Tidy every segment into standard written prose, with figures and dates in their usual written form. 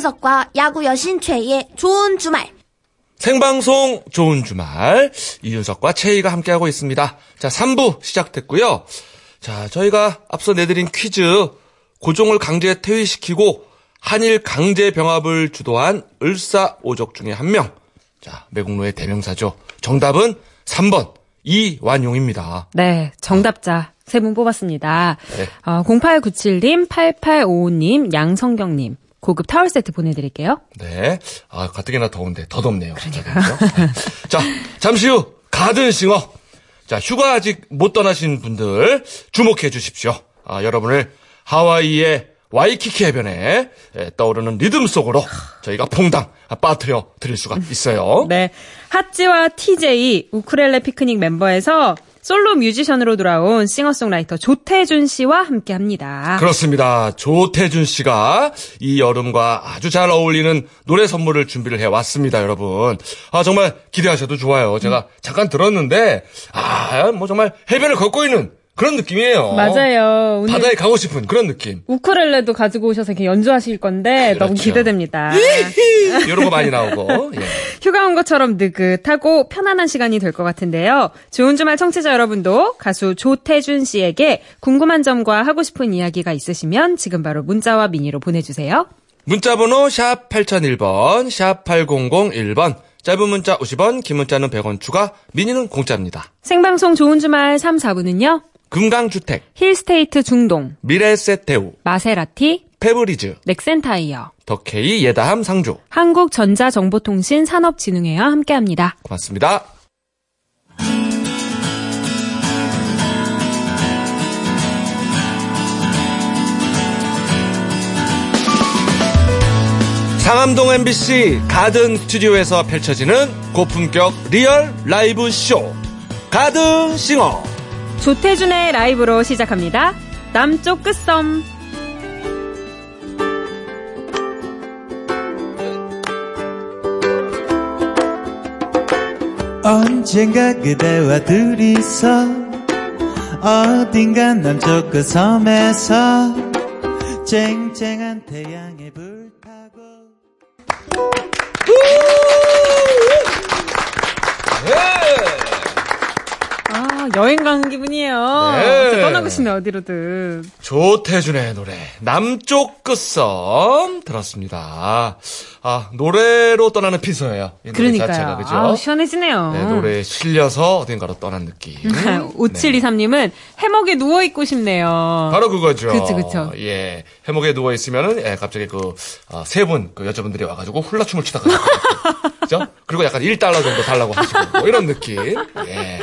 이윤석과 야구 여신 최희의 좋은 주말. 생방송 좋은 주말. 이윤석과 최희가 함께하고 있습니다. 자, 3부 시작됐고요. 자, 저희가 앞서 내드린 퀴즈, 고종을 강제 퇴위시키고 한일 강제 병합을 주도한 을사오적 중에 한 명. 자, 매국노의 대명사죠. 정답은 3번 이완용입니다. 네, 정답자 세 분 뽑았습니다. 네. 0897님, 8855님, 양성경님 고급 타월 세트 보내드릴게요. 네, 아 가뜩이나 더운데 더 덥네요. 자, 잠시 후 가든싱어. 자, 휴가 아직 못 떠나신 분들 주목해 주십시오. 아, 여러분을 하와이의 와이키키 해변에 떠오르는 리듬 속으로 저희가 퐁당 빠뜨려 드릴 수가 있어요. 네, 핫지와 TJ 우쿨렐레 피크닉 멤버에서 솔로 뮤지션으로 돌아온 싱어송라이터 조태준 씨와 함께합니다. 그렇습니다. 조태준 씨가 이 여름과 아주 잘 어울리는 노래 선물을 준비를 해왔습니다, 여러분. 아, 정말 기대하셔도 좋아요. 제가 잠깐 들었는데 아, 뭐 정말 해변을 걷고 있는 그런 느낌이에요. 맞아요. 오늘 바다에 가고 싶은 그런 느낌. 우쿨렐레도 가지고 오셔서 이렇게 연주하실 건데 그렇죠. 너무 기대됩니다. 이런 거 많이 나오고. 예. 휴가 온 것처럼 느긋하고 편안한 시간이 될 것 같은데요. 좋은 주말 청취자 여러분도 가수 조태준 씨에게 궁금한 점과 하고 싶은 이야기가 있으시면 지금 바로 문자와 미니로 보내주세요. 문자번호 샵 8001번, 샵 8001번. 짧은 문자 50원, 긴 문자는 100원 추가, 미니는 공짜입니다. 생방송 좋은 주말 3, 4부는요. 금강주택, 힐스테이트 중동, 미래세테우, 마세라티, 페브리즈, 넥센타이어, 더케이 예다함 상조, 한국전자정보통신산업진흥회와 함께합니다. 고맙습니다. 상암동 MBC 가든 스튜디오에서 펼쳐지는 고품격 리얼 라이브 쇼 가든싱어. 조태준의 라이브로 시작합니다. 남쪽 끝섬. 언젠가 그대와 둘이서 어딘가 남쪽 끝섬에서 쨍쨍한 태양의 불 타고. 여행 간 기분이에요. 네. 떠나고 싶네 어디로든. 조태준의 노래 남쪽 끝섬 들었습니다. 아, 노래로 떠나는 피서예요. 이 노래 그러니까요. 자체가, 그죠? 아우, 시원해지네요. 네, 노래에 실려서 어딘가로 떠난 느낌. 5723님은 해먹에 누워 있고 싶네요. 바로 그거죠. 그렇죠, 그렇죠. 예, 해먹에 누워 있으면은 예, 갑자기 그 세 분 그 여자분들이 와가지고 훌라춤을 추다가. 그죠? 그리고 약간 $1 정도 달라고 하시고 뭐 이런 느낌. 예.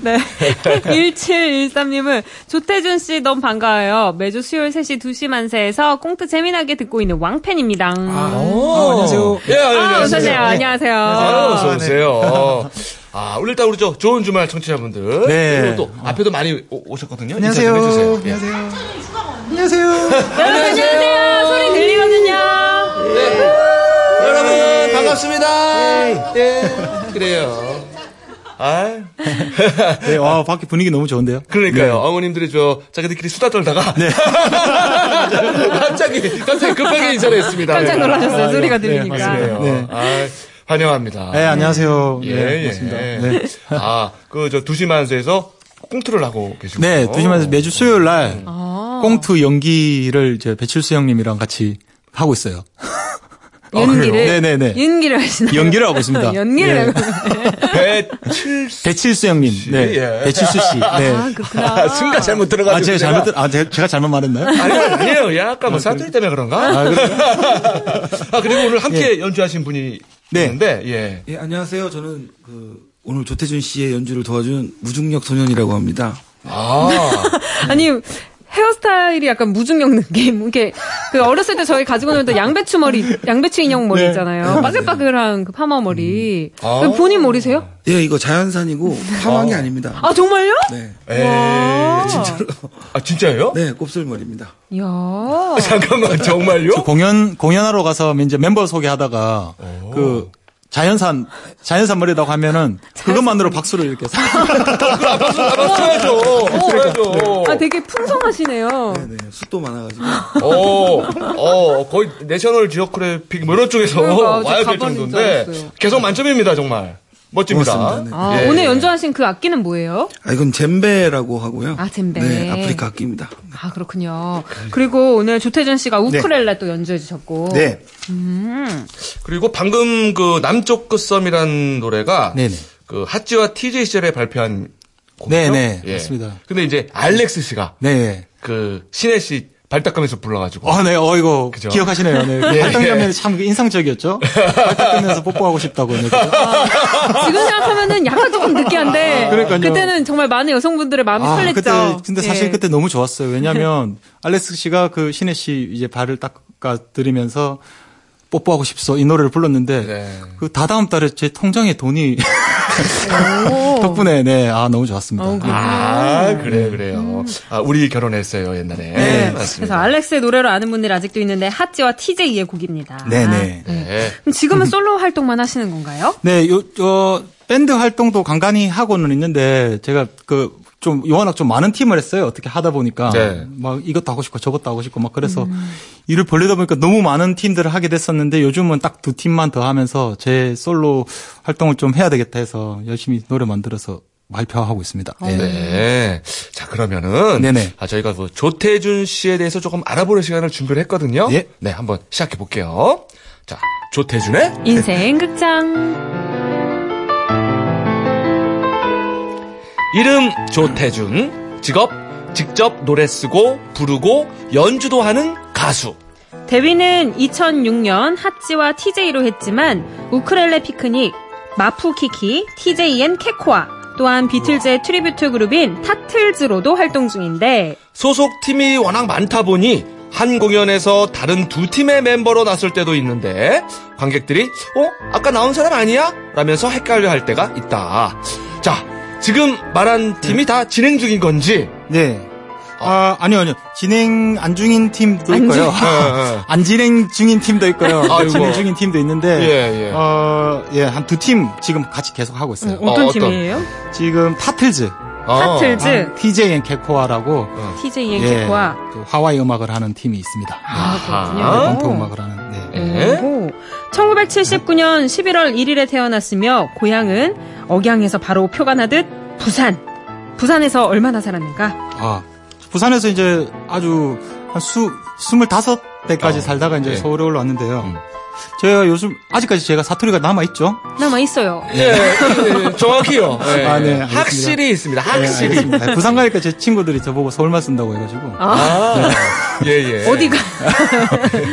네. 1713님은 조태준 씨 너무 반가워요. 매주 수요일 3시 2시 만세에서 꽁트 재미나게 듣고 있는 왕팬입니다. 아, 안녕하세요. 예, 안녕하세요. 안녕하세요. 어서 오세요. 아, 오늘 일단 우리 저 좋은 주말 청취자분들. 네. 그리고 또 앞에도 많이 오셨거든요. 안녕하세요. 인사 좀 해주세요. 안녕하세요. 안녕하세요. 안녕하세요. 소리 들리거든요. 네. 여러분 반갑습니다. 네. 그래요. 아, 네, 와, 밖에 분위기 너무 좋은데요? 그러니까요. 네. 어머님들이 저, 자기들끼리 수다 떨다가. 네. 갑자기 급하게 인사를 했습니다. 깜짝 놀라셨어요. 아, 소리가 들리니까. 네, 네. 아, 환영합니다. 네, 안녕하세요. 예, 네, 반갑습니다. 예. 네. 아, 그, 저, 2시 만세에서 꽁트를 하고 계시고요. 네, 2시 만세 매주 수요일 날, 꽁트 연기를 이제 배칠수 형님이랑 같이 하고 있어요. 연기를. 네네네. 연기를 하시나요? 연기를 하고 있습니다. 연기를. 네. 배칠수 형님. 네. 예. 배칠수 씨. 네. 아, 그렇구나. 아, 순간 잘못 들어가지고. 아, 제가 잘못 말했나요? 아니에요. 야, 아까 뭐 사투리 때문에 그런가? 아, 아, 그리고 오늘 함께 예. 연주하신 분이 네. 있는데, 예. 예, 안녕하세요. 저는 그, 오늘 조태준 씨의 연주를 도와준 무중력 소년이라고 합니다. 아. 아니, 헤어스타일이 약간 무중력 느낌. 이렇게, 그, 어렸을 때 저희 가지고 놀던 양배추 머리, 양배추 인형 머리 있잖아요. 네. 빠글빠글한 그 파마 머리. 아~ 본인 머리세요? 예, 이거 자연산이고, 파마한 게 아닙니다. 아, 정말요? 네. 에이, 진짜로. 아, 진짜예요? 네, 곱슬머리입니다. 이야. 잠깐만, 정말요? 공연하러 가서 이제 멤버 소개하다가, 그, 자연산 머리라고 하면은 그것만으로 박수를 이렇게. 쳐야죠. 아, 되게 풍성하시네요. 네네. 숱도 많아가지고. 거의 내셔널 지오그래픽 뭐 이런 쪽에서 와야 될 정도인데. 개성 만점입니다, 정말. 멋집니다. 네. 아, 예. 오늘 연주하신 그 악기는 뭐예요? 아, 이건 젬베라고 하고요. 아, 젬베. 네, 아프리카 악기입니다. 아, 그렇군요. 그리고 오늘 조태준 씨가 우쿨렐레 네. 또 연주해 주셨고. 네. 그리고 방금 그 남쪽 끝섬이라는 노래가 네네. 그 핫지와 TJ 시절에 발표한 곡이죠. 네, 네. 맞습니다. 근데 이제 알렉스 씨가 네. 그 신혜 씨 발딱하면서 불러가지고. 네, 이거. 그죠? 기억하시네요. 네. 발딱 장면이 참 인상적이었죠? 발딱하면서 뽀뽀하고 싶다고. 네, 지금 생각하면은 약간 조금 느끼한데. 그러니까요. 그때는 정말 많은 여성분들의 마음이 설렜죠. 근데 사실 예. 그때 너무 좋았어요. 왜냐면, 알렉스 씨가 그 신혜 씨 이제 발을 닦아드리면서 뽀뽀하고 싶소 이 노래를 불렀는데, 네. 그 다다음 달에 제 통장에 돈이. 덕분에, 네, 너무 좋았습니다. 그래요. 우리 결혼했어요, 옛날에. 네, 맞습니다. 그래서 알렉스의 노래로 아는 분들이 아직도 있는데, 핫지와 TJ의 곡입니다. 네네. 네. 그럼 지금은 솔로 활동만 하시는 건가요? 네, 밴드 활동도 간간히 하고는 있는데, 제가 워낙 좀 많은 팀을 했어요. 어떻게 하다 보니까. 네. 막 이것도 하고 싶고 저것도 하고 싶고 막 그래서 일을 벌리다 보니까 너무 많은 팀들을 하게 됐었는데 요즘은 딱 두 팀만 더 하면서 제 솔로 활동을 좀 해야 되겠다 해서 열심히 노래 만들어서 발표하고 있습니다. 네. 네. 자, 그러면은. 네네. 저희가 조태준 씨에 대해서 조금 알아보는 시간을 준비를 했거든요. 예. 네, 한번 시작해 볼게요. 자, 조태준의 인생 극장. 이름 조태준, 직업 직접 노래 쓰고 부르고 연주도 하는 가수. 데뷔는 2006년 핫지와 TJ로 했지만 우쿨렐레 피크닉, 마푸키키, TJN 케코아, 또한 비틀즈의 트리뷰트 그룹인 타틀즈로도 활동 중인데 소속팀이 워낙 많다 보니 한 공연에서 다른 두 팀의 멤버로 나설 때도 있는데 관객들이 아까 나온 사람 아니야? 라면서 헷갈려 할 때가 있다. 자, 지금 말한 팀이 다 진행 중인 건지? 네. 아니요. 진행 안 중인 팀도 있고요. 안 진행 중인 팀도 있고요. 진행 중인 팀도 있는데, 한 두 팀 지금 같이 계속 하고 있어요. 어떤 팀이에요? 지금 타틀즈. 타틀즈. TJN 케코아라고. TJN 케코아. 하와이 음악을 하는 팀이 있습니다. 그렇군요. 공포 음악을 하는. 네. 1979년 11월 1일에 태어났으며 고향은 억양에서 바로 표가 나듯 부산. 부산에서 얼마나 살았는가? 부산에서 이제 아주 한 25대까지 살다가 이제 서울에 올라왔는데요. 제가 아직까지 제가 사투리가 남아있죠? 남아있어요. 네, 정확히요. 네. 확실히 있습니다. 확실히. 네, 부산 가니까 제 친구들이 저보고 서울말 쓴다고 해가지고. 네. 어디가?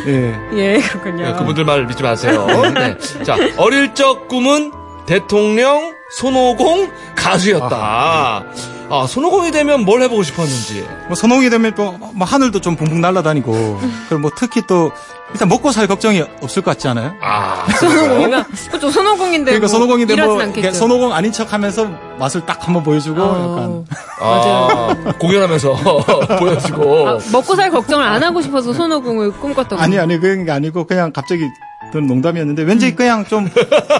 그렇군요. 그분들 말 믿지 마세요. 네. 자, 어릴 적 꿈은 대통령, 손오공, 가수였다. 손오공이 되면 뭘 해보고 싶었는지. 손오공이 되면 하늘도 좀 붕붕 날아다니고. 그리고 특히 또, 일단 먹고 살 걱정이 없을 것 같지 않아요? 손오공이면? 그렇죠, 손오공인데. 그러니까 손오공인데 손오공 아닌 척 하면서 맛을 딱 한번 보여주고, 약간. 맞아요. 공연하면서 보여주고. 먹고 살 걱정을 안 하고 싶어서 손오공을 꿈꿨던 거. 아니, 그런 게 아니고, 그냥 갑자기. 그건 농담이었는데 왠지 그냥 좀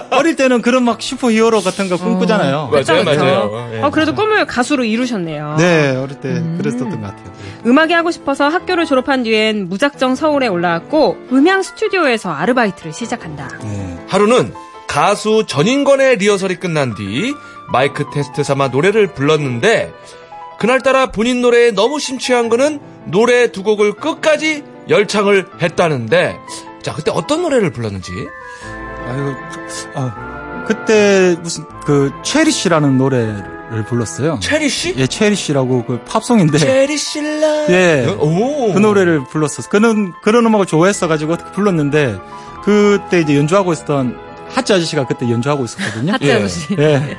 어릴 때는 그런 막 슈퍼히어로 같은 거 꿈꾸잖아요. 맞아요. 그래도 꿈을 가수로 이루셨네요. 네, 어릴 때 그랬었던 것 같아요. 음악이 하고 싶어서 학교를 졸업한 뒤엔 무작정 서울에 올라왔고 음향 스튜디오에서 아르바이트를 시작한다. 네. 하루는 가수 전인권의 리허설이 끝난 뒤 마이크 테스트 삼아 노래를 불렀는데 그날따라 본인 노래에 너무 심취한 그는 노래 두 곡을 끝까지 열창을 했다는데 자, 그때 어떤 노래를 불렀는지? 그때 체리시라는 노래를 불렀어요. 체리시? 예, 체리시라고 그 팝송인데. 체리시라. 예. 그 노래를 불렀었어요. 그는 그런 음악을 좋아했어가지고 불렀는데, 그때 이제 연주하고 있었던 핫지 아저씨가 그때 연주하고 있었거든요. 핫지 아저씨. 예.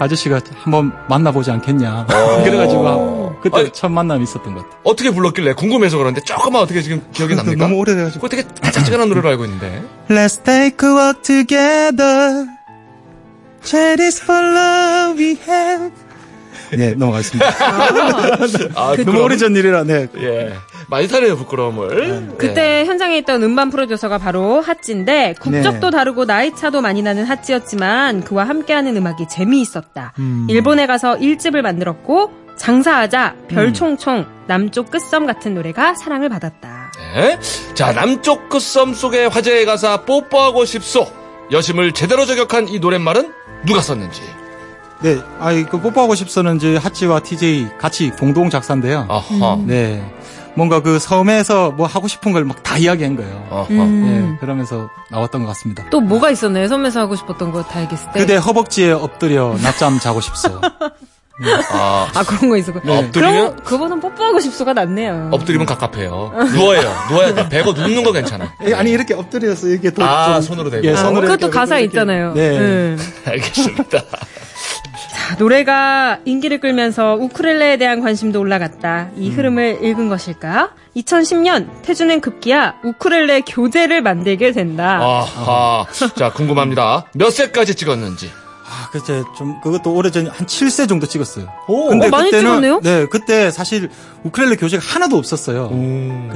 아저씨가 한번 만나보지 않겠냐. 그래가지고 그때 첫 만남이 있었던 것 같아요. 어떻게 불렀길래 궁금해서 그런데 조금만 어떻게 지금 기억이 납니까? 너무 오래돼가지고. 그거 되게 짜증나는 노래로 알고 있는데. Let's take a walk together. Cherish for love we have. 네, 넘어가겠습니다. 아, 너무 오래전 일이라, 네. 예. 많이 사네요, 부끄러움을. 그때 예. 현장에 있던 음반 프로듀서가 바로 핫지인데, 국적도 네. 다르고 나이 차도 많이 나는 핫지였지만, 그와 함께하는 음악이 재미있었다. 일본에 가서 1집을 만들었고, 장사하자, 별총총, 남쪽 끝섬 같은 노래가 사랑을 받았다. 네. 자, 남쪽 끝섬 속의 화제의 가사, 뽀뽀하고 싶소. 여심을 제대로 저격한 이 노랫말은 누가 썼는지. 네, 아이, 그, 뽀뽀하고 싶소는 이제 핫지와 TJ 같이 공동 작사인데요. 아하. 네. 뭔가 그 섬에서 뭐 하고 싶은 걸 막 다 이야기한 거예요. 아하. 네, 그러면서 나왔던 것 같습니다. 또 뭐가 있었나요? 섬에서 하고 싶었던 거 다 얘기했을 때. 그대 허벅지에 엎드려 낮잠 자고 싶소. 네. 아, 그런 거 있었고. 네. 엎드리면? 그럼, 그거는 뽀뽀하고 싶소가 낫네요. 엎드리면 갑갑해요. 누워요. 누워야 돼. 배고 눕는 거 괜찮아. 네. 아니, 이렇게 엎드려서 이렇게 또. 아, 좀, 손으로 대고. 예, 손으로 그것도 가사 있잖아요. 네. 알겠습니다. 자, 노래가 인기를 끌면서 우쿨렐레에 대한 관심도 올라갔다. 이 흐름을 읽은 것일까? 2010년 태준은 급기야 우쿨렐레 교재를 만들게 된다. 아하. 자, 궁금합니다. 몇 세까지 찍었는지. 아, 글쎄, 좀, 그것도 오래전에 한 7세 정도 찍었어요. 오, 근데 많이 찍었네요? 네, 그때 사실 우쿨렐레 교재가 하나도 없었어요.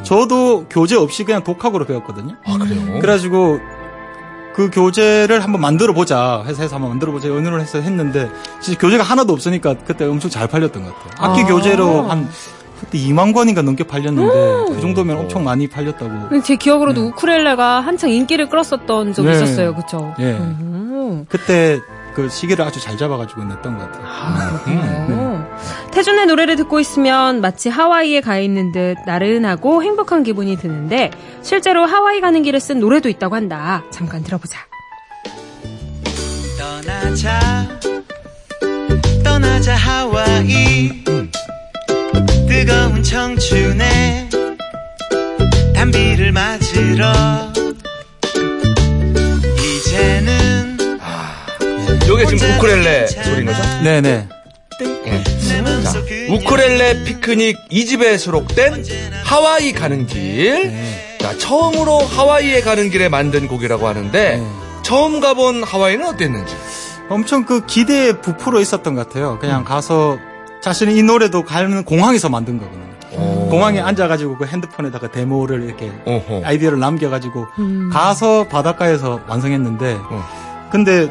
저도 교재 없이 그냥 독학으로 배웠거든요. 아, 그래요? 그래가지고 그 교재를 한번 만들어보자. 회사에서 한번 만들어보자. 연유를 해서 했는데, 진짜 교재가 하나도 없으니까 그때 엄청 잘 팔렸던 것 같아요. 악기 교재로 한, 그때 2만 권인가 넘게 팔렸는데 그 정도면 엄청 많이 팔렸다고. 제 기억으로도 네. 우쿨렐레가 한창 인기를 끌었었던 적이 네. 있었어요, 그렇죠? 네. 그때 그 시기를 아주 잘 잡아가지고 냈던 것 같아요. 아, 네. 태준의 노래를 듣고 있으면 마치 하와이에 가 있는 듯 나른하고 행복한 기분이 드는데 실제로 하와이 가는 길에 쓴 노래도 있다고 한다. 잠깐 들어보자. 떠나자, 떠나자 하와이. 뜨거운 청춘의 단비를 맞으러 이제는 요게 지금 우쿨렐레 소리인 거죠? 네네. 네. 자, 우쿨렐레 피크닉 2집에 수록된 하와이 가는 길. 네. 자, 처음으로 하와이에 가는 길에 만든 곡이라고 하는데 네. 처음 가본 하와이는 어땠는지? 엄청 그 기대에 부풀어 있었던 것 같아요. 그냥 가서 자신이 이 노래도 가는 공항에서 만든 거거든요. 오. 공항에 앉아가지고 그 핸드폰에다가 데모를 이렇게 어허. 아이디어를 남겨가지고 가서 바닷가에서 완성했는데 근데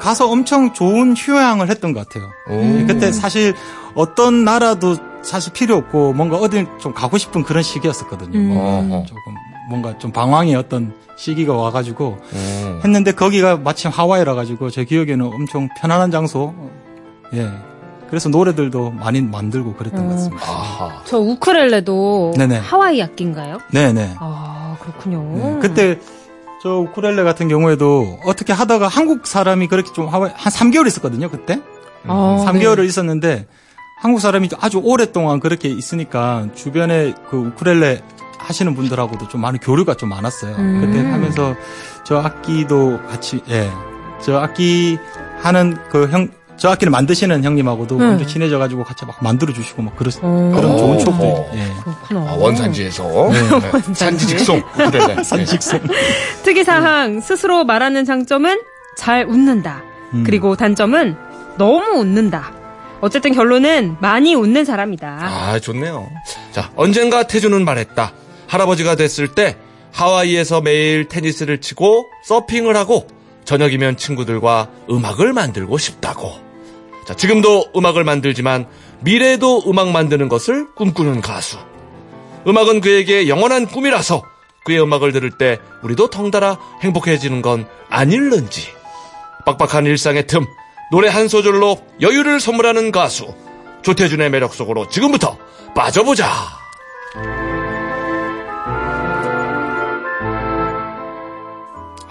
가서 엄청 좋은 휴양을 했던 것 같아요. 그때 사실 어떤 나라도 사실 필요 없고 뭔가 어디 좀 가고 싶은 그런 시기였었거든요. 조금 뭔가 좀 방황의 어떤 시기가 와가지고 했는데 거기가 마침 하와이라 가지고 제 기억에는 엄청 편안한 장소. 예. 그래서 노래들도 많이 만들고 그랬던 것 같습니다. 아하. 저 우쿨렐레도 네네. 하와이 악기인가요? 네네. 아, 그렇군요. 네. 그때 저 우쿨렐레 같은 경우에도 어떻게 하다가 한국 사람이 그렇게 좀 하와이 한 3개월 있었거든요, 그때. 3개월을 네. 있었는데 한국 사람이 아주 오랫동안 그렇게 있으니까 주변에 그 우쿨렐레 하시는 분들하고도 좀 많은 교류가 좀 많았어요. 그때 하면서 저 악기도 같이 예. 저 악기 하는 그 저 악기를 만드시는 형님하고도 먼저 친해져가지고 같이 막 만들어주시고 막 그런 좋은 추억도 예. 그렇구나. 아, 원산지에서 네. 산지직송 네. 산직송 특이사항 스스로 말하는 장점은 잘 웃는다 그리고 단점은 너무 웃는다. 어쨌든 결론은 많이 웃는 사람이다. 아, 좋네요. 자, 언젠가 태준은 말했다. 할아버지가 됐을 때 하와이에서 매일 테니스를 치고 서핑을 하고 저녁이면 친구들과 음악을 만들고 싶다고. 자, 지금도 음악을 만들지만 미래도 음악 만드는 것을 꿈꾸는 가수. 음악은 그에게 영원한 꿈이라서 그의 음악을 들을 때 우리도 덩달아 행복해지는 건 아닐는지. 빡빡한 일상의 틈, 노래 한 소절로 여유를 선물하는 가수 조태준의 매력 속으로 지금부터 빠져보자.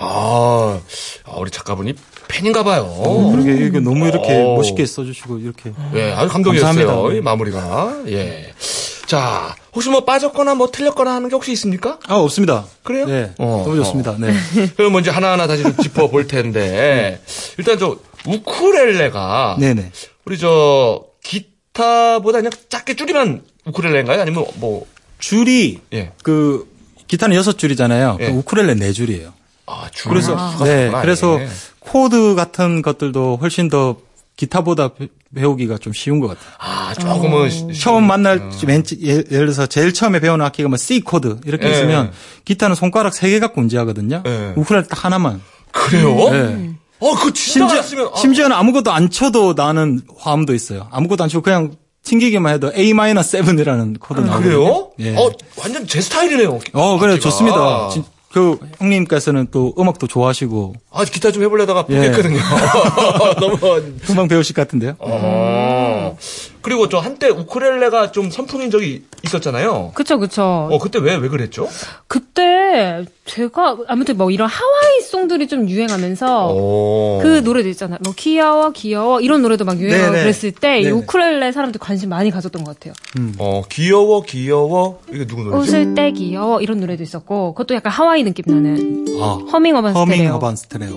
아, 우리 작가분이 팬인가 봐요. 그러게 이게 너무 이렇게 멋있게 써주시고 이렇게. 예, 아주 감동이었어요. 이 마무리가. 예. 자, 혹시 뭐 빠졌거나 뭐 틀렸거나 하는 게 혹시 있습니까? 아, 없습니다. 그래요? 네. 너무 좋습니다. 네. 그럼 먼저 하나하나 다시 좀 짚어볼 텐데 일단 저 우쿨렐레가 네네. 우리 저 기타보다 그냥 작게 줄이만 우쿨렐레인가요? 아니면 뭐 줄이 예. 그 기타는 6줄이잖아요. 예. 그 우쿨렐레 4줄이에요. 아, 그래서 네, 그래서 코드 같은 것들도 훨씬 더 기타보다 배우기가 좀 쉬운 것 같아요. 아, 조금은. 처음 만날, 예를 들어서 제일 처음에 배우는 악기가 뭐 C 코드 이렇게 예. 있으면 기타는 손가락 3개 갖고 운지하거든요. 예. 우쿨렐레 딱 하나만. 그래요? 예. 어, 그 심지어는 아무것도 안 쳐도 나는 화음도 있어요. 아무것도 안 치고 그냥 튕기기만 해도 Am7이라는 코드 나오거든요. 그래요? 예. 어, 완전 제 스타일이네요. 어, 그래, 좋습니다. 그 형님께서는 또 음악도 좋아하시고. 아, 기타 좀 해보려다가 포기했거든요. 예. 너무 금방 배우실 것 같은데요. 아. 그리고 저 한때 우쿨렐레가 좀 선풍인 적이 있었잖아요. 그쵸, 그쵸. 어, 그때 왜 그랬죠? 그때 제가 아무튼 뭐 이런 하와이 송들이 좀 유행하면서 오. 그 노래도 있잖아요. 뭐 귀여워 이런 노래도 막 유행하고 네네. 그랬을 때 이 우쿨렐레 사람들 관심 많이 가졌던 것 같아요. 어, 귀여워 이게 누구 노래죠? 웃을 때 귀여워 이런 노래도 있었고 그것도 약간 하와이 느낌 나는 허밍어반 스테레오.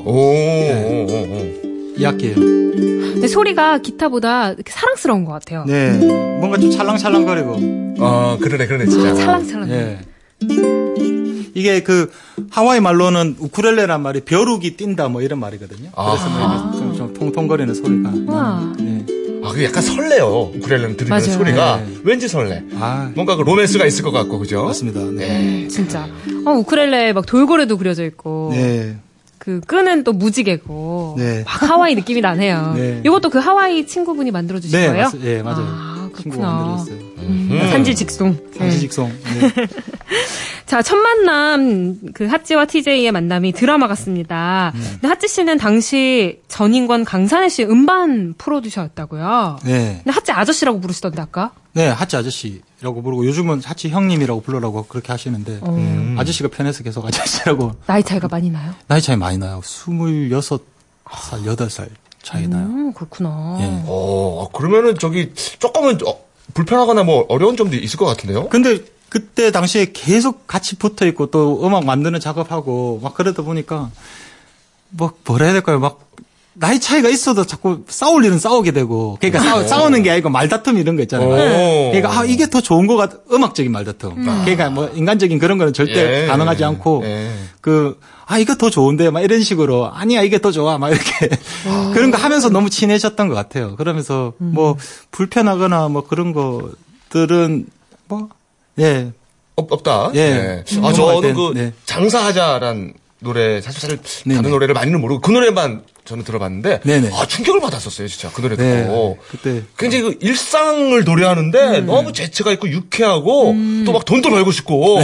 이 악기예요. 근데 소리가 기타보다 사랑스러운 것 같아요. 네, 뭔가 좀 찰랑찰랑거리고. 아, 그러네 진짜. 찰랑찰랑. 네. 이게 그 하와이 말로는 우쿨렐레란 말이 벼룩이 뛴다 뭐 이런 말이거든요. 아. 그래서 좀 통통거리는 소리가. 와. 네. 아, 그 약간 설레요. 우쿨렐레는 들으면 맞아요. 소리가 네. 왠지 설레. 아. 뭔가 그 로맨스가 있을 것 같고 그죠? 맞습니다. 네. 네. 진짜. 우쿨렐레 막 돌고래도 그려져 있고. 네. 그 끈은 또 무지개고 네. 막 하와이 느낌이 나네요. 네. 이것도 그 하와이 친구분이 만들어주신 네, 거예요? 네, 맞아요. 아, 친구가 만들어줬어요. 산지직송. 네. 자, 첫 만남 그 핫지와 TJ의 만남이 드라마 같습니다. 근데 핫지 씨는 당시 전인권 강산혜 씨 음반 프로듀서였다고요. 네. 근데 핫지 아저씨라고 부르시던데 아까? 네, 핫지 아저씨라고 부르고 요즘은 핫지 형님이라고 불러라고 그렇게 하시는데 아저씨가 편해서 계속 아저씨라고. 나이 차이가 많이 나요? 나이 차이 많이 나요. 26살, 8살 차이 나요. 그렇구나. 예. 어, 그러면은 저기 조금은 불편하거나 뭐 어려운 점도 있을 것 같은데요? 근데 그때 당시에 계속 같이 붙어 있고 또 음악 만드는 작업하고 막 그러다 보니까 막 뭐라 해야 될까요? 막 나이 차이가 있어도 자꾸 싸울 일은 싸우게 되고 그러니까 싸우는 게 아니고 말다툼 이런 거 있잖아요. 그러니까 아, 이게 더 좋은 것 같아. 음악적인 말다툼. 그러니까 뭐 인간적인 그런 거는 절대 가능하지 않고 그 아, 이거 더 좋은데 막 이런 식으로 아니야 이게 더 좋아 막 이렇게 그런 거 하면서 너무 친해졌던 것 같아요. 그러면서 뭐 불편하거나 뭐 그런 것들은 뭐 예. 없다. 예. 아, 저는 그 장사하자란 노래 사실 네네. 다른 노래를 많이는 모르고 그 노래만 저는 들어봤는데 네네. 아, 충격을 받았었어요, 진짜. 그 노래 듣고. 그때 굉장히 그 일상을 노래하는데 너무 재치가 있고 유쾌하고 또 막 돈도 벌고 싶고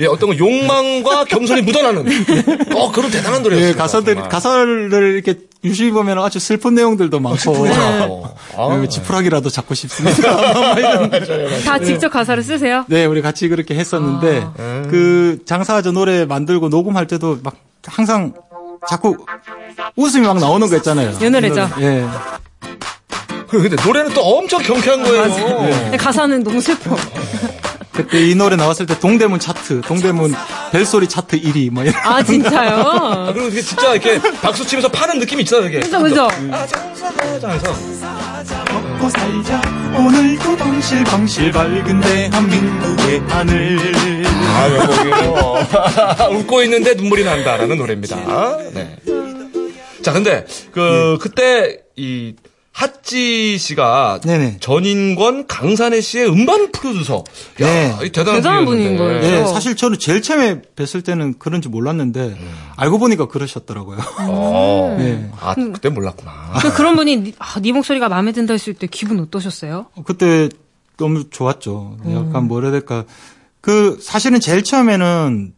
예, 어떤 욕망과 겸손이 묻어나는 그런 대단한 노래였어요. 예, 가사를 이렇게 유심히 보면 아주 슬픈 내용들도 많고 지푸라기라도 잡고 싶습니다. 이런. 다 직접 가사를 쓰세요? 네, 우리 같이 그렇게 했었는데 그 장사하자 노래 만들고 녹음할 때도 막 항상 자꾸 웃음이 막 나오는 거 있잖아요. 이 노래죠. 예. 근데 노래는 또 엄청 경쾌한 거예요. 네. 가사는 너무 슬퍼. 그때 이 노래 나왔을 때 동대문 벨소리 차트 1위 뭐 이런. 아, 진짜요? 아, 그리고 이게 진짜 이렇게 박수 치면서 파는 느낌이 있잖아요, 이게. 그죠. 아, 장사하자에서 먹고 살자. 오늘도 방실방실 밝은 대한민국의 하늘. 아, 여보세요. 웃고 있는데 눈물이 난다라는 노래입니다. 네. 자, 근데 그때 이 핫지 씨가 네네. 전인권 강산혜 씨의 음반 프로듀서. 네. 야, 대단한 분인 거예요. 네, 사실 저는 제일 처음에 뵀을 때는 그런지 몰랐는데 알고 보니까 그러셨더라고요. 네. 아, 그때 몰랐구나. 그런 분이 네 목소리가 마음에 든다 했을 때 기분 어떠셨어요? 그때 너무 좋았죠. 약간 뭐라 해야 될까. 그 사실은 제일 처음에는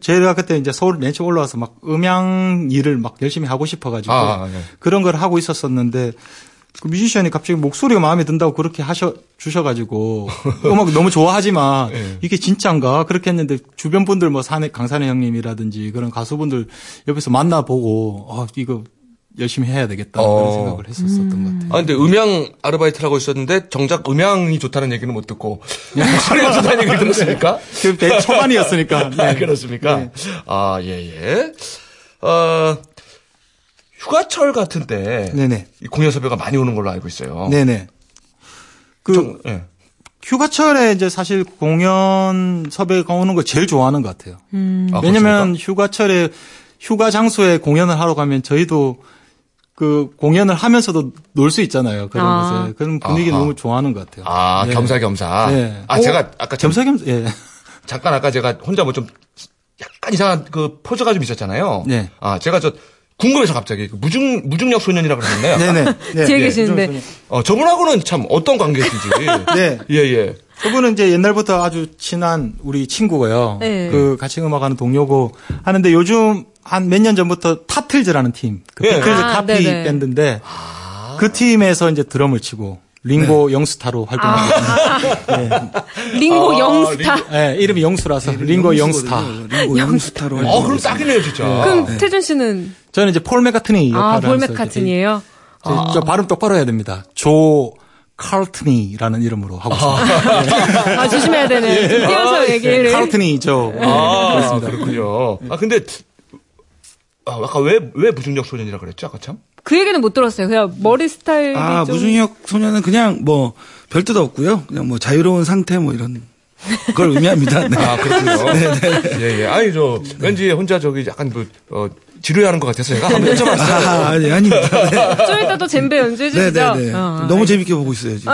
제가 그때 이제 서울 맨 처음 올라와서 막 음향 일을 막 열심히 하고 싶어가지고 그런 걸 하고 있었었는데 그 뮤지션이 갑자기 목소리가 마음에 든다고 그렇게 주셔가지고 음악 너무 좋아하지만 이게 진짜인가 그렇게 했는데 주변 분들 뭐 강산혜 형님이라든지 그런 가수분들 옆에서 만나보고 이거 열심히 해야 되겠다 그런 생각을 했었던 것 같아요. 아, 근데 음향 아르바이트를 하고 있었는데 정작 음향이 좋다는 얘기는 못 듣고 목소리가 좋다는 얘기를 들었습니까? 지금 초반이었으니까. 네. 아, 그렇습니까? 네. 아, 예. 휴가철 같은 때 네네. 공연 섭외가 많이 오는 걸로 알고 있어요. 네네. 휴가철에 이제 사실 공연 섭외가 오는 걸 제일 좋아하는 것 같아요. 왜냐면 휴가 장소에 공연을 하러 가면 저희도 그 공연을 하면서도 놀 수 있잖아요. 그런 곳에. 그런 분위기 너무 좋아하는 것 같아요. 아, 네. 겸사겸사. 네. 아, 제가 아까 겸사겸사. 예. 잠깐 아까 제가 혼자 뭐 좀 약간 이상한 그 포즈가 좀 있었잖아요. 네. 아, 제가 저 궁금해서 갑자기 무중력 소년이라고 그러셨나요? 네네. 네. 뒤에 계시는데. 네. 저분하고는 참 어떤 관계인지. 네. 예, 예. 저분은 이제 옛날부터 아주 친한 우리 친구고요. 네. 그 같이 음악하는 동료고 하는데 요즘 한 몇 년 전부터 타틀즈라는 팀. 그 네. 비틀즈 아, 카피 네네. 밴드인데 그 팀에서 이제 드럼을 치고 링고 네. 영스타로 활동하고 있습니다. 네. 링고 영스타. 네, 이름이 영수라서 링고 영스타. 링고 영스타로. 그럼 딱이네요, 진짜. 네. 그럼 네. 태준 씨는 저는 이제 폴 맥카트니 역할을 폴 맥카트니예요. 저 발음 똑바로 해야 됩니다. 조 칼트니라는 이름으로 하고 있습니다. 아, 조심해야 되네. 띄어서 얘기를. 칼트니죠. 그렇습니다. 그렇군요. 아, 근데 아까 왜 무중력 소년이라 그랬죠? 아까 참. 그 얘기는 못 들었어요. 그냥 머리 스타일이 좀. 무중력 소년은 그냥 뭐 별 뜻 없고요. 그냥 뭐 자유로운 상태 뭐 이런 그걸 의미합니다. 네. 아, 그렇군요. 네. 예, 예. 아니 저 왠지 혼자 저기 약간 그 지루해하는 것 같아서 제가 한번 여쭤봤어요. 아닙니다. 네. 좀 이따 또 젬베 연주해 주시죠. 네. 너무 재밌게 보고 있어요 지금.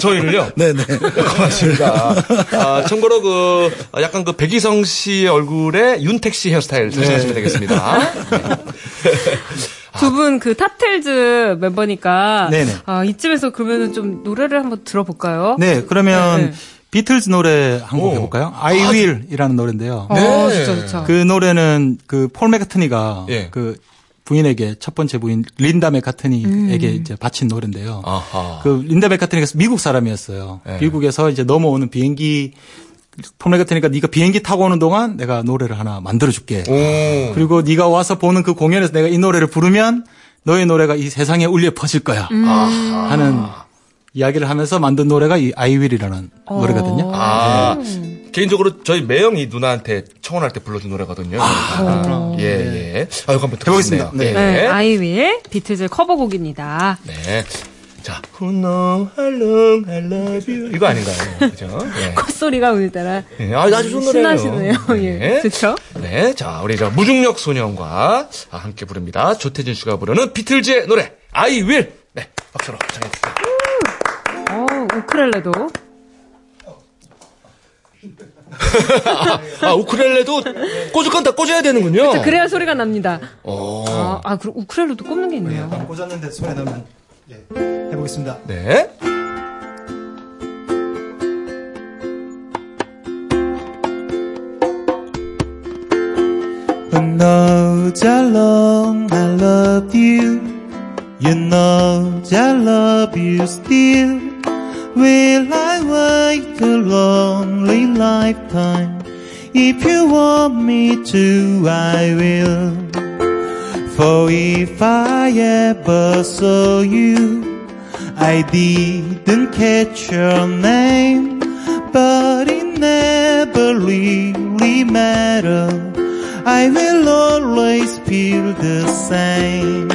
저희를요? 네네. 고맙습니다. 참고로 그 약간 그 백이성 씨의 얼굴에 윤택 씨 헤어스타일 사진하시면 되겠습니다. 두 분 그 타틀즈 멤버니까 이쯤에서 그러면은 좀 노래를 한번 들어볼까요? 네, 그러면 비틀즈 노래 한 곡 해볼까요? I Will이라는 노래인데요. 네, 진짜 좋죠. 그 노래는 그 폴 맥카트니가 그 부인에게 첫 번째 부인 린다 맥카트니에게 이제 바친 노래인데요. 아하. 그 린다 맥카트니가 미국 사람이었어요. 네. 미국에서 이제 넘어오는 비행기 폼 맥카트니가 네가 비행기 타고 오는 동안 내가 노래를 하나 만들어줄게. 오. 그리고 네가 와서 보는 그 공연에서 내가 이 노래를 부르면 너의 노래가 이 세상에 울려 퍼질 거야 하는 이야기를 하면서 만든 노래가 이 I Will이라는 노래거든요. 개인적으로 저희 매영이 누나한테 청혼할 때 불러준 노래거든요. 예예. 이거 한번 해보겠습니다. 네. I Will 비틀즈 커버곡입니다. 네. 자, Who know how long I love you. 이거 아닌가요? 그죠? 네. 콧소리가 오늘따라. 네. 아주 좋은 노래예요. 신나시네요. 예. 네. 그렇죠? 네. 자, 우리 저 무중력 소년과 함께 부릅니다. 조태준 씨가 부르는 비틀즈의 노래 I Will. 네. 박수로 청해 주세요. 우쿨렐레도. 우쿨렐레도 꽂을 건 다 꽂아야 되는군요. 그렇죠. 그래야 소리가 납니다. 그리고 우쿨렐레도 꽂는 게 있네요. 네, 꽂았는데 소리 나면 네, 해보겠습니다. 네. Who knows how long I love you? You know I love you still. Will I wait a lonely lifetime? If you want me to, I will. For if I ever saw you, I didn't catch your name, but it never really mattered. I will always feel the same.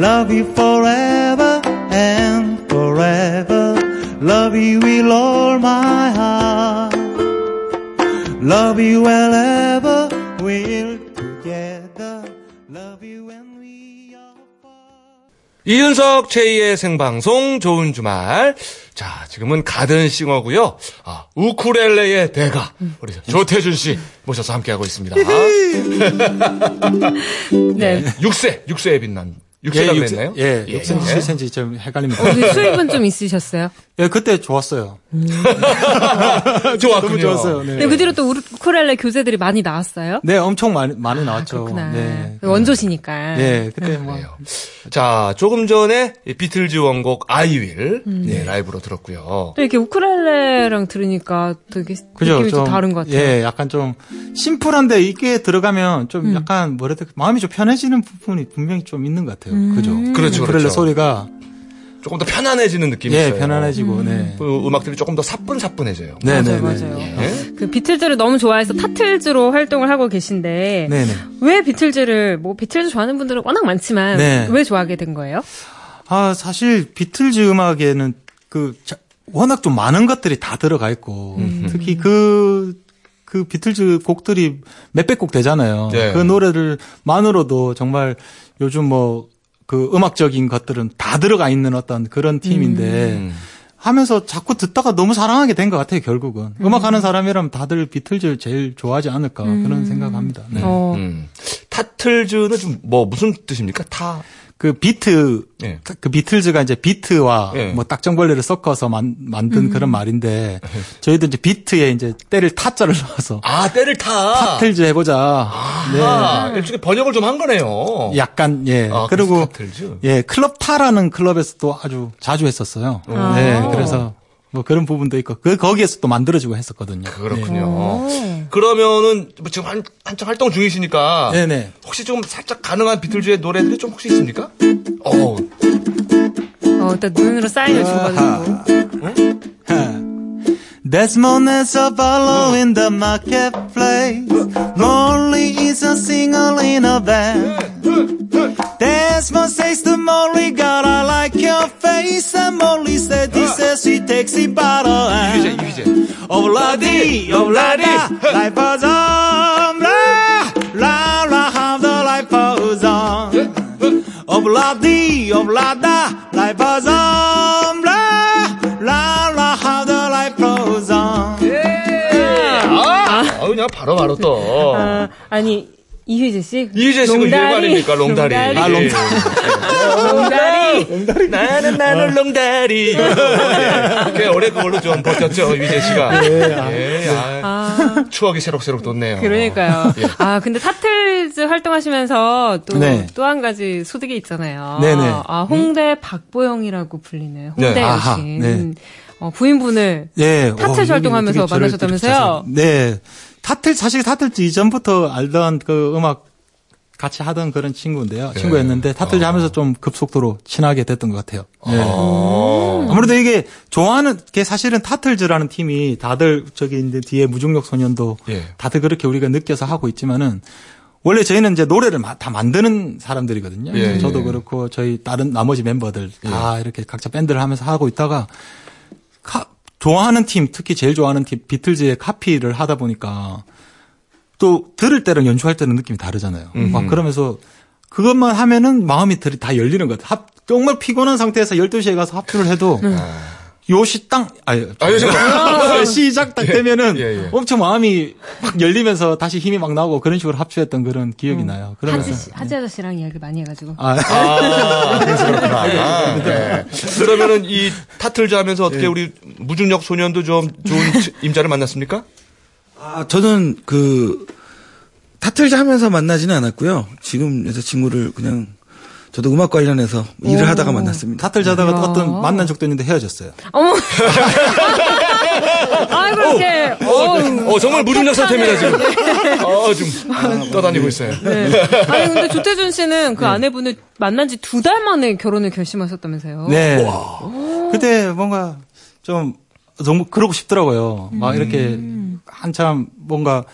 Love you forever and forever. Love you with all my heart. Love you wherever we'll together. 이윤석 제2의 생방송 좋은 주말. 자, 지금은 가든싱어고요. 우쿨렐레의 대가 우리 조태준 씨 모셔서 함께하고 있습니다. 네. 6세에 빛난 6세라고 했나요? 예, 6cm, 7cm 좀 헷갈립니다. 수입은 좀 있으셨어요? 예, 그때 좋았어요. 좋았군요. 너무 좋았어요. 네. 네, 그 뒤로 또 우쿨렐레 교재들이 많이 나왔어요? 네, 엄청 많이 나왔죠. 그렇구나. 네. 원조시니까. 네, 그때 뭐. 자, 조금 전에 비틀즈 원곡 I Will 네, 라이브로 들었고요. 또 이렇게 우쿨렐레랑 들으니까 되게 그죠, 느낌이 좀 다른 것 같아요. 예, 약간 좀 심플한데 이게 들어가면 좀 약간 뭐랄까 마음이 좀 편해지는 부분이 분명히 좀 있는 것 같아요. 그렇죠. 우쿨렐레 소리가 조금 더 편안해지는 느낌이 있어요. 예, 편안해지고. 그 음악들이 조금 더 사뿐사뿐해져요. 네네, 맞아요. 예. 그 비틀즈를 너무 좋아해서 타틀즈로 활동을 하고 계신데 왜 비틀즈를 비틀즈 좋아하는 분들은 워낙 많지만 왜 좋아하게 된 거예요? 사실 비틀즈 음악에는 그 워낙 좀 많은 것들이 다 들어가 있고 특히 그 그 비틀즈 곡들이 몇백 곡 되잖아요. 네. 그 노래를 만으로도 정말 요즘 뭐 그 음악적인 것들은 다 들어가 있는 어떤 그런 팀인데 하면서 자꾸 듣다가 너무 사랑하게 된 것 같아요, 결국은. 음악하는 사람이라면 다들 비틀즈를 제일 좋아하지 않을까 그런 생각합니다. 네. 타틀즈는 좀 뭐 무슨 뜻입니까? 타 그 비트, 예. 그 비틀즈가 이제 비트와 예. 뭐 딱정벌레를 섞어서 만든 그런 말인데, 저희도 이제 비트에 이제 때를 타자를 넣어서. 아, 때를 타! 타틀즈 해보자. 아, 네. 일종의 번역을 좀 한 거네요. 약간, 예. 아, 그리고, 타틀즈? 예, 클럽 타라는 클럽에서 또 아주 자주 했었어요. 네, 그래서 뭐 그런 부분도 있고, 거기에서 또 만들어지고 했었거든요. 그렇군요. 네. 그러면은, 뭐 지금 한창 활동 중이시니까. 네네. 혹시 좀 살짝 가능한 비틀즈의 노래들이 좀 혹시 있습니까? 일단 눈으로 사인을 주거든요. There's moonlights are follow in the marketplace. Molly is a singer in a band. There's more says to Molly, God, I like your face. And Molly said this as she takes it by the hand. Oh, lady, oh, lady, life goes on. La, la, how the life goes on. Oh, lady, oh, lada, life goes on. La, la, how the life goes on. 아, 그냥 바로 또. 아니. 이휘재 씨? 이휘재 씨가 유발입니까? 롱다리. 아, 롱다리. 롱다리. 나는 롱다리. 꽤 오래 그걸로 좀 버텼죠, 이휘재 씨가. 네. 아. 추억이 새록새록 돋네요. 그러니까요. 예. 아, 근데 타틀즈 활동하시면서 또 한 가지 소득이 있잖아요. 네네. 아, 홍대 박보영이라고 불리는 홍대 여신. 네. 부인분을 타틀즈 활동하면서 만나셨다면서요? 네. 사실 타틀즈 이전부터 알던 그 음악 같이 하던 그런 친구였는데 타틀즈 하면서 좀 급속도로 친하게 됐던 것 같아요. 네. 아무래도 이게 좋아하는 게 사실은 타틀즈라는 팀이 다들 저기 이제 뒤에 무중력 소년도 다들 그렇게 우리가 느껴서 하고 있지만은 원래 저희는 이제 노래를 다 만드는 사람들이거든요. 저도 그렇고 저희 다른 나머지 멤버들 다 이렇게 각자 밴드를 하면서 하고 있다가 좋아하는 팀, 특히 제일 좋아하는 팀 비틀즈의 카피를 하다 보니까 또 들을 때랑 연주할 때는 느낌이 다르잖아요. 막 그러면서 그것만 하면은 마음이 다 열리는 것 같아요. 정말 피곤한 상태에서 12시에 가서 합주를 해도 시작 딱 되면은 엄청 마음이 막 열리면서 다시 힘이 막 나오고 그런 식으로 합주했던 그런 기억이 나요. 그러면서 핫지 아저씨랑 이야기를 많이 해가지고. 그렇구나. 그러면은 이 타틀즈 하면서 어떻게 우리 무중력 소년도 좀 좋은 임자를 만났습니까? 아, 저는 그 타틀즈 하면서 만나지는 않았고요. 지금 여자친구를 그냥 저도 음악 관련해서 일을 하다가 만났습니다. 타틀즈 하다가 어떤 만난 적도 있는데 헤어졌어요. 어머. 아이고, 이렇게. 정말 무중력 상태입니다, 지금. 떠다니고 있어요. 네. 아니, 근데 조태준 씨는 그 아내분을 만난 지 2달 만에 결혼을 결심하셨다면서요? 네. 와. 그때 뭔가 좀, 너무 그러고 싶더라고요. 막 이렇게 한참 뭔가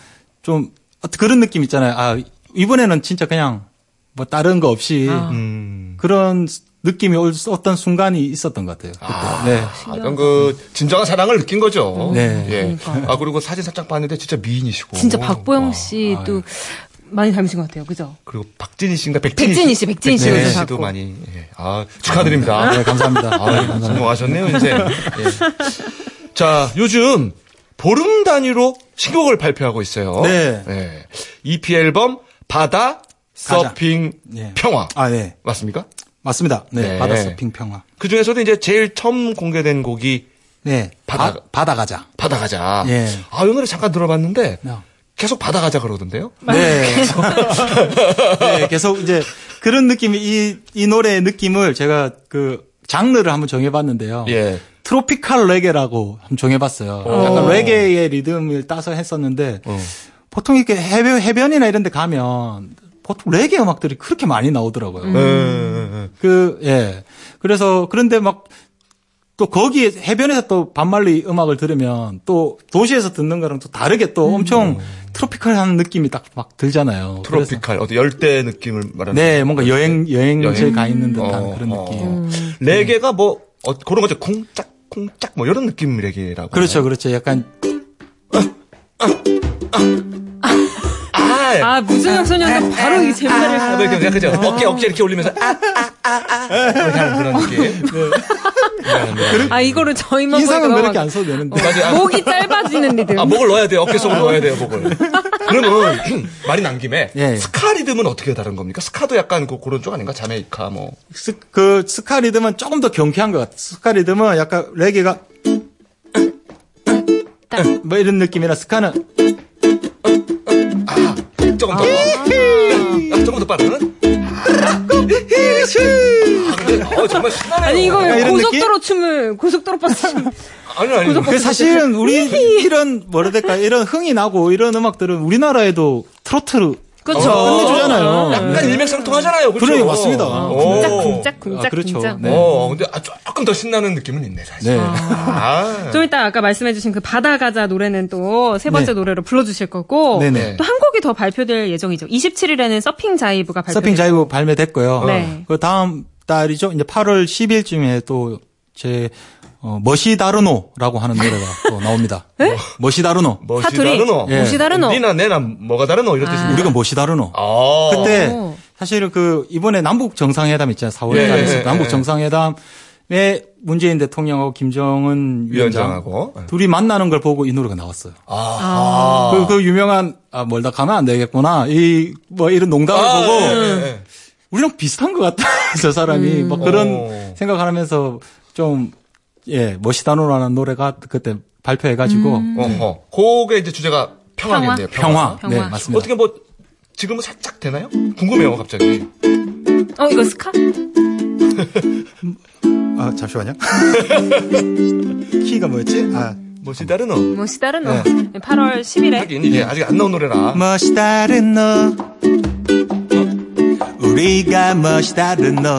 좀, 그런 느낌 있잖아요. 아, 이번에는 진짜 그냥, 뭐 다른 거 없이 그런 느낌이 올 수 없던 순간이 있었던 것 같아요. 그때. 어떤 그 진정한 사랑을 느낀 거죠. 네. 예. 그러니까. 아, 그리고 사진 살짝 봤는데 진짜 미인이시고. 진짜 박보영 씨도 많이 닮으신 것 같아요, 그죠? 그리고 박진희 씨인가 백진희 씨도 많이. 축하드립니다. 네, 감사합니다. 성공하셨네요, 이제. 예. 자, 요즘 보름 단위로 신곡을 발표하고 있어요. 네. 예. EP 앨범 바다. 서핑 평화. 아, 네. 맞습니까? 맞습니다. 네. 바다 서핑 평화. 그 중에서도 이제 제일 처음 공개된 곡이 바다 가자. 예. 아, 이 노래 잠깐 들어봤는데 계속 바다 가자 그러던데요? 네. 계속. 네, 계속 이제 그런 느낌이 이 노래의 느낌을 제가 그 장르를 한번 정해 봤는데요. 예. 트로피칼 레게라고 한번 정해 봤어요. 약간 레게의 리듬을 따서 했었는데 보통 이렇게 해변이나 이런 데 가면 보통 레게 음악들이 그렇게 많이 나오더라고요. 그래서 그런데 막 또 거기에 해변에서 또 반말리 음악을 들으면 또 도시에서 듣는 거랑 또 다르게 또 엄청 트로피칼한 느낌이 딱 막 들잖아요. 트로피칼 어떤 열대 느낌을 말하는. 네, 뭔가 여행지에 가 있는 듯한 그런 느낌. 레게가 뭐 그런 거죠. 콩짝 콩짝 뭐 이런 느낌 레게라고. 그렇죠, 그렇죠. 약간 아, 무슨 악소녀는 바로 이 젬베를 잡을 경우야, 그죠? 어깨 이렇게 올리면서, 이렇게 하는 그런 느낌. 네. 아, 이거를 저희만 인상은 그렇게 안 써도 되는데. 목이 짧아지는 리듬. 아, 목을 넣어야 돼요. 어깨 속으로 넣어야 돼요, 목을. 그러면, 말이 난 김에, 예. 스카 리듬은 어떻게 다른 겁니까? 스카도 약간 그런 쪽 아닌가? 자메이카, 뭐. 스카 리듬은 조금 더 경쾌한 것 같아요. 스카 리듬은 약간 레게가, 뭐 이런 느낌이라 스카는, 조금 더 빠른. 정말 신나네요. 아니 이거 왜 고속도로 느낌? 춤을 고속도로 버스 춤. 아니. 그 사실은 우리 이런 뭐라 될까 이런 흥이 나고 이런 음악들은 우리나라에도 트로트로 그렇죠. 끝내주잖아요. 약간 일맥상통하잖아요. 그렇죠. 그래요, 맞습니다. 쿵짝쿵짝. 그렇죠. 네. 근데 조금 더 신나는 느낌은 있네, 사실. 네. 좀 이따 아까 말씀해주신 그 바다 가자 노래는 또 세 번째 네. 노래로 불러주실 거고, 네네. 또 한 곡이 더 발표될 예정이죠. 27일에는 서핑 자이브가 발표. 서핑 자이브 발매됐고요. 네. 그 다음 달이죠. 이제 8월 10일쯤에 또 제 머시다르노라고 하는 노래가 또 나옵니다. 네? 머시다르노. 머시다르노. 예. 머시다르노. 니나 내나 뭐가 다르노 이런 뜻입니다. 우리가 머시다르노. 아~ 그때 사실 그 이번에 남북 정상회담 있잖아요. 4월달에 예, 예, 남북 정상회담에 문재인 대통령하고 김정은 위원장하고 둘이 만나는 걸 보고 이 노래가 나왔어요. 아. 그 유명한 아, 멀다 가면 안 되겠구나. 이 뭐 이런 농담을 보고 우리랑 비슷한 것 같다. 저 사람이 막 그런 생각을 하면서 좀 예, 머시다노라는 노래가 그때 발표해가지고. 그게 이제 주제가 평화인데요. 평화. 네, 맞습니다. 어떻게 뭐, 지금은 살짝 되나요? 궁금해요, 갑자기. 이거 스카? 아, 잠시만요. 키가 뭐였지? 아. 머시다르노. 머시다르노. 네. 8월 10일에. 하긴, 이게 아직 안 나온 노래라. 머시다르노. 우리가 머시다르노.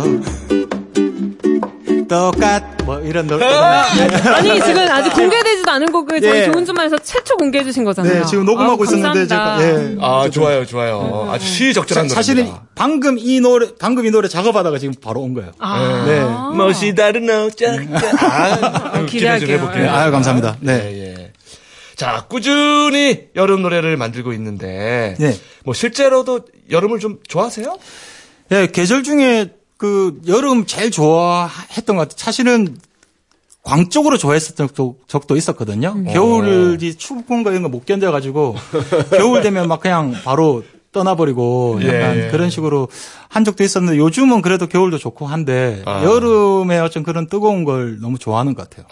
뭐 이런 노래. 아니 지금 아직 공개되지도 않은 곡을 저희 예. 좋은 주말에서 최초 공개해 주신 거잖아요. 네, 지금 녹음하고 있었는데 제가 예. 아, 좋아요. 아주 시의적절한 노래. 사실은 방금 이 노래 작업하다가 지금 바로 온 거예요. 네. 머시다르노 짝짝. 기대 좀 해볼게요. 아유, 감사합니다. 네. 예. 자, 꾸준히 여름 노래를 만들고 있는데 네. 뭐 실제로도 여름을 좀 좋아하세요? 네, 계절 중에 여름 제일 좋아했던 것 같아요. 사실은, 광적으로 좋아했었던 적도 있었거든요. 겨울이 추운 거 이런 거 못 견뎌가지고, 겨울 되면 막 그냥 바로 떠나버리고, 약간 그런 식으로 한 적도 있었는데, 요즘은 그래도 겨울도 좋고 한데, 여름에 어쩜 그런 뜨거운 걸 너무 좋아하는 것 같아요.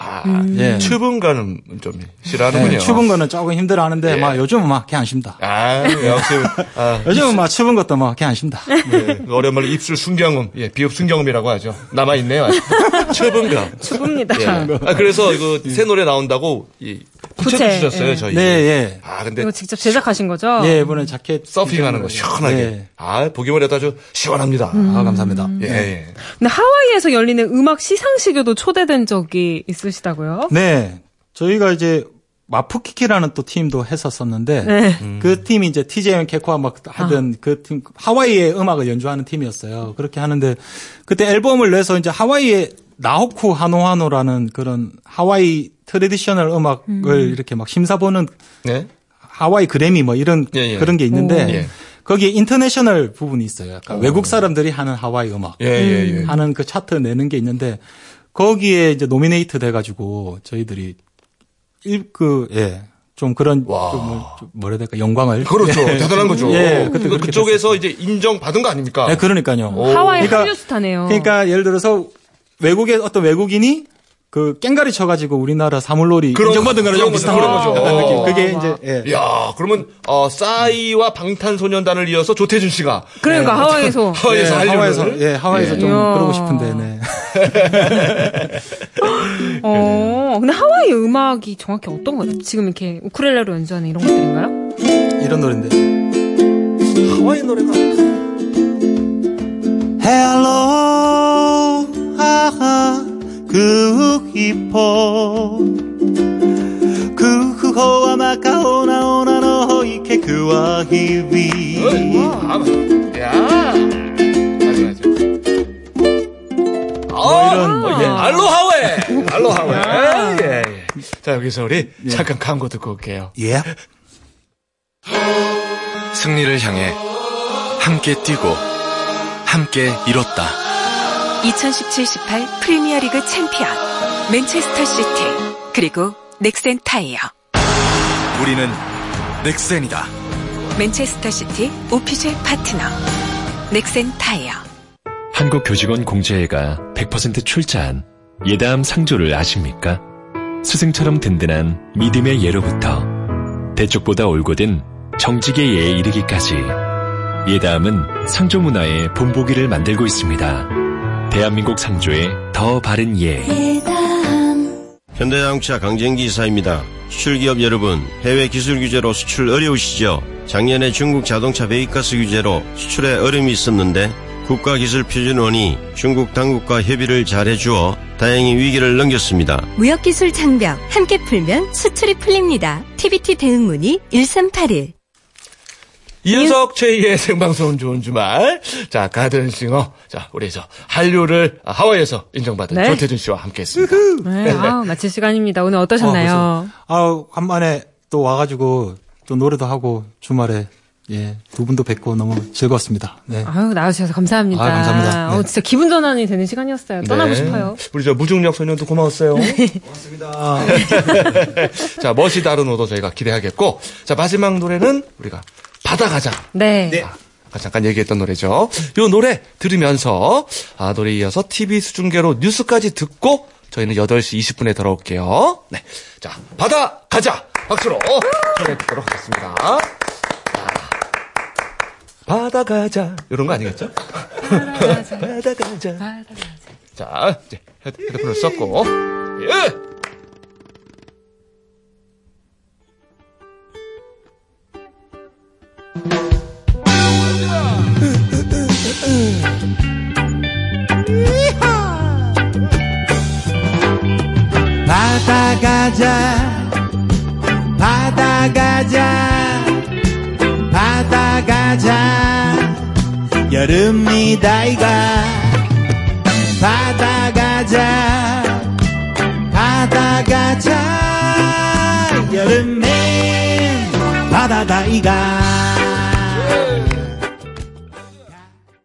예. 추운 거는 좀 싫어하는군요. 네, 추운 거는 조금 힘들어 하는데, 막 요즘은 막 걔 안 쉽다. 역시. 요즘은 막 추운 것도 막 걔 안 쉽다. 네, 어려운 말로 입술 순경음, 비읍 순경음이라고 하죠. 남아있네요. 추운 거. 추웁니다. 그래서 이거 새 노래 나온다고, 부채도 주셨어요, 저희. 네, 예. 근데. 이거 직접 제작하신 거죠? 예, 이번에 자켓. 서핑하는 거, 시원하게. 예. 보기만 해도 아주 시원합니다. 감사합니다. 예. 근데 하와이에서 열리는 음악 시상식에도 초대된 적이 있으시다고요? 네. 저희가 이제, 마푸키키라는 또 팀도 했었었는데, 네. 그 팀이 이제 TJ 개코와 막 하던 그 팀, 하와이의 음악을 연주하는 팀이었어요. 그렇게 하는데, 그때 앨범을 내서 이제 하와이의 나호쿠 하노하노라는 그런 하와이 트래디셔널 음악을 이렇게 막 심사보는 네? 하와이 그래미 뭐 이런 그런 게 있는데 거기에 인터내셔널 부분이 있어요. 약간 외국 사람들이 하는 하와이 음악 하는 그 차트 내는 게 있는데 거기에 이제 노미네이트 돼가지고 저희들이 좀 그런 뭐라 해야 될까 영광을 그렇죠 대단한 거죠. 그쪽에서 이제 인정받은 거 아닙니까? 네, 그러니까요. 하와이 한류 스타네요. 그러니까 예를 들어서 외국의 어떤 외국인이 그 깽가리 쳐가지고 우리나라 사물놀이 인정받은 거랑 좀 비슷한 거죠. 그게 이제 야 그러면 싸이와 방탄소년단을 이어서 조태준 씨가 그러니까 하와이에서 좀 그러고 싶은데. 네. 근데 하와이 음악이 정확히 어떤 거예요? 지금 이렇게 우쿨렐레로 연주하는 이런 것들인가요? 이런 노래인데 하와이 노래가 헬로 하하 그히퍼 그후와 마카오나오나 너이케 그와 히비 야 이런 알로하웨 자 여기서 우리 잠깐 광고 듣고 올게요. 예. 승리를 향해 함께 뛰고 함께 이뤘다. 2017-18 프리미어리그 챔피언 맨체스터시티 그리고 넥센 타이어. 우리는 넥센이다. 맨체스터시티 오피셜 파트너 넥센 타이어. 한국교직원 공제회가 100% 출자한 예담 상조를 아십니까? 스승처럼 든든한 믿음의 예로부터 대쪽보다 올곧은 정직의 예에 이르기까지 예담은 상조 문화의 본보기를 만들고 있습니다. 대한민국 상조의 더 바른 예. 현대자동차 강진기 이사입니다. 수출기업 여러분, 해외 기술 규제로 수출 어려우시죠? 작년에 중국 자동차 배기가스 규제로 수출에 어려움이 있었는데 국가기술표준원이 중국 당국과 협의를 잘해주어 다행히 위기를 넘겼습니다. 무역기술 장벽 함께 풀면 수출이 풀립니다. TBT 대응문의 1381. 이윤석 제2의 생방송 좋은 주말. 자, 가든싱어. 자, 우리 저 한류를 하와이에서 인정받은 네. 조태준 씨와 함께했습니다. 네, 아우, 마칠 시간입니다. 오늘 어떠셨나요? 아우, 간만에 또 와가지고 또 노래도 하고 주말에. 예, 두 분도 뵙고 너무 즐거웠습니다. 네. 아유, 나와주셔서 감사합니다. 아유, 감사합니다. 네. 진짜 기분 전환이 되는 시간이었어요. 떠나고 네. 싶어요. 우리 저 무중력 소년도 고마웠어요. 고맙습니다. 자, 멋이 다른 오도 저희가 기대하겠고. 자, 마지막 노래는 우리가 받아가자. 네. 네. 아까 잠깐 얘기했던 노래죠. 요 노래 들으면서, 아, 노래 이어서 TV 수중계로 뉴스까지 듣고, 저희는 8시 20분에 돌아올게요. 네. 자, 받아가자! 박수로! 전해 듣도록 하겠습니다. 받아가자. 이런 거 아니겠죠? 받아가자. 받아가자. 자, 이제 헤드폰을 썼고. 예! 받아가자. 받아가자. 받아가자. 여름이다 이가. 받아가자. 받아가자. 여름엔 바다다 이가.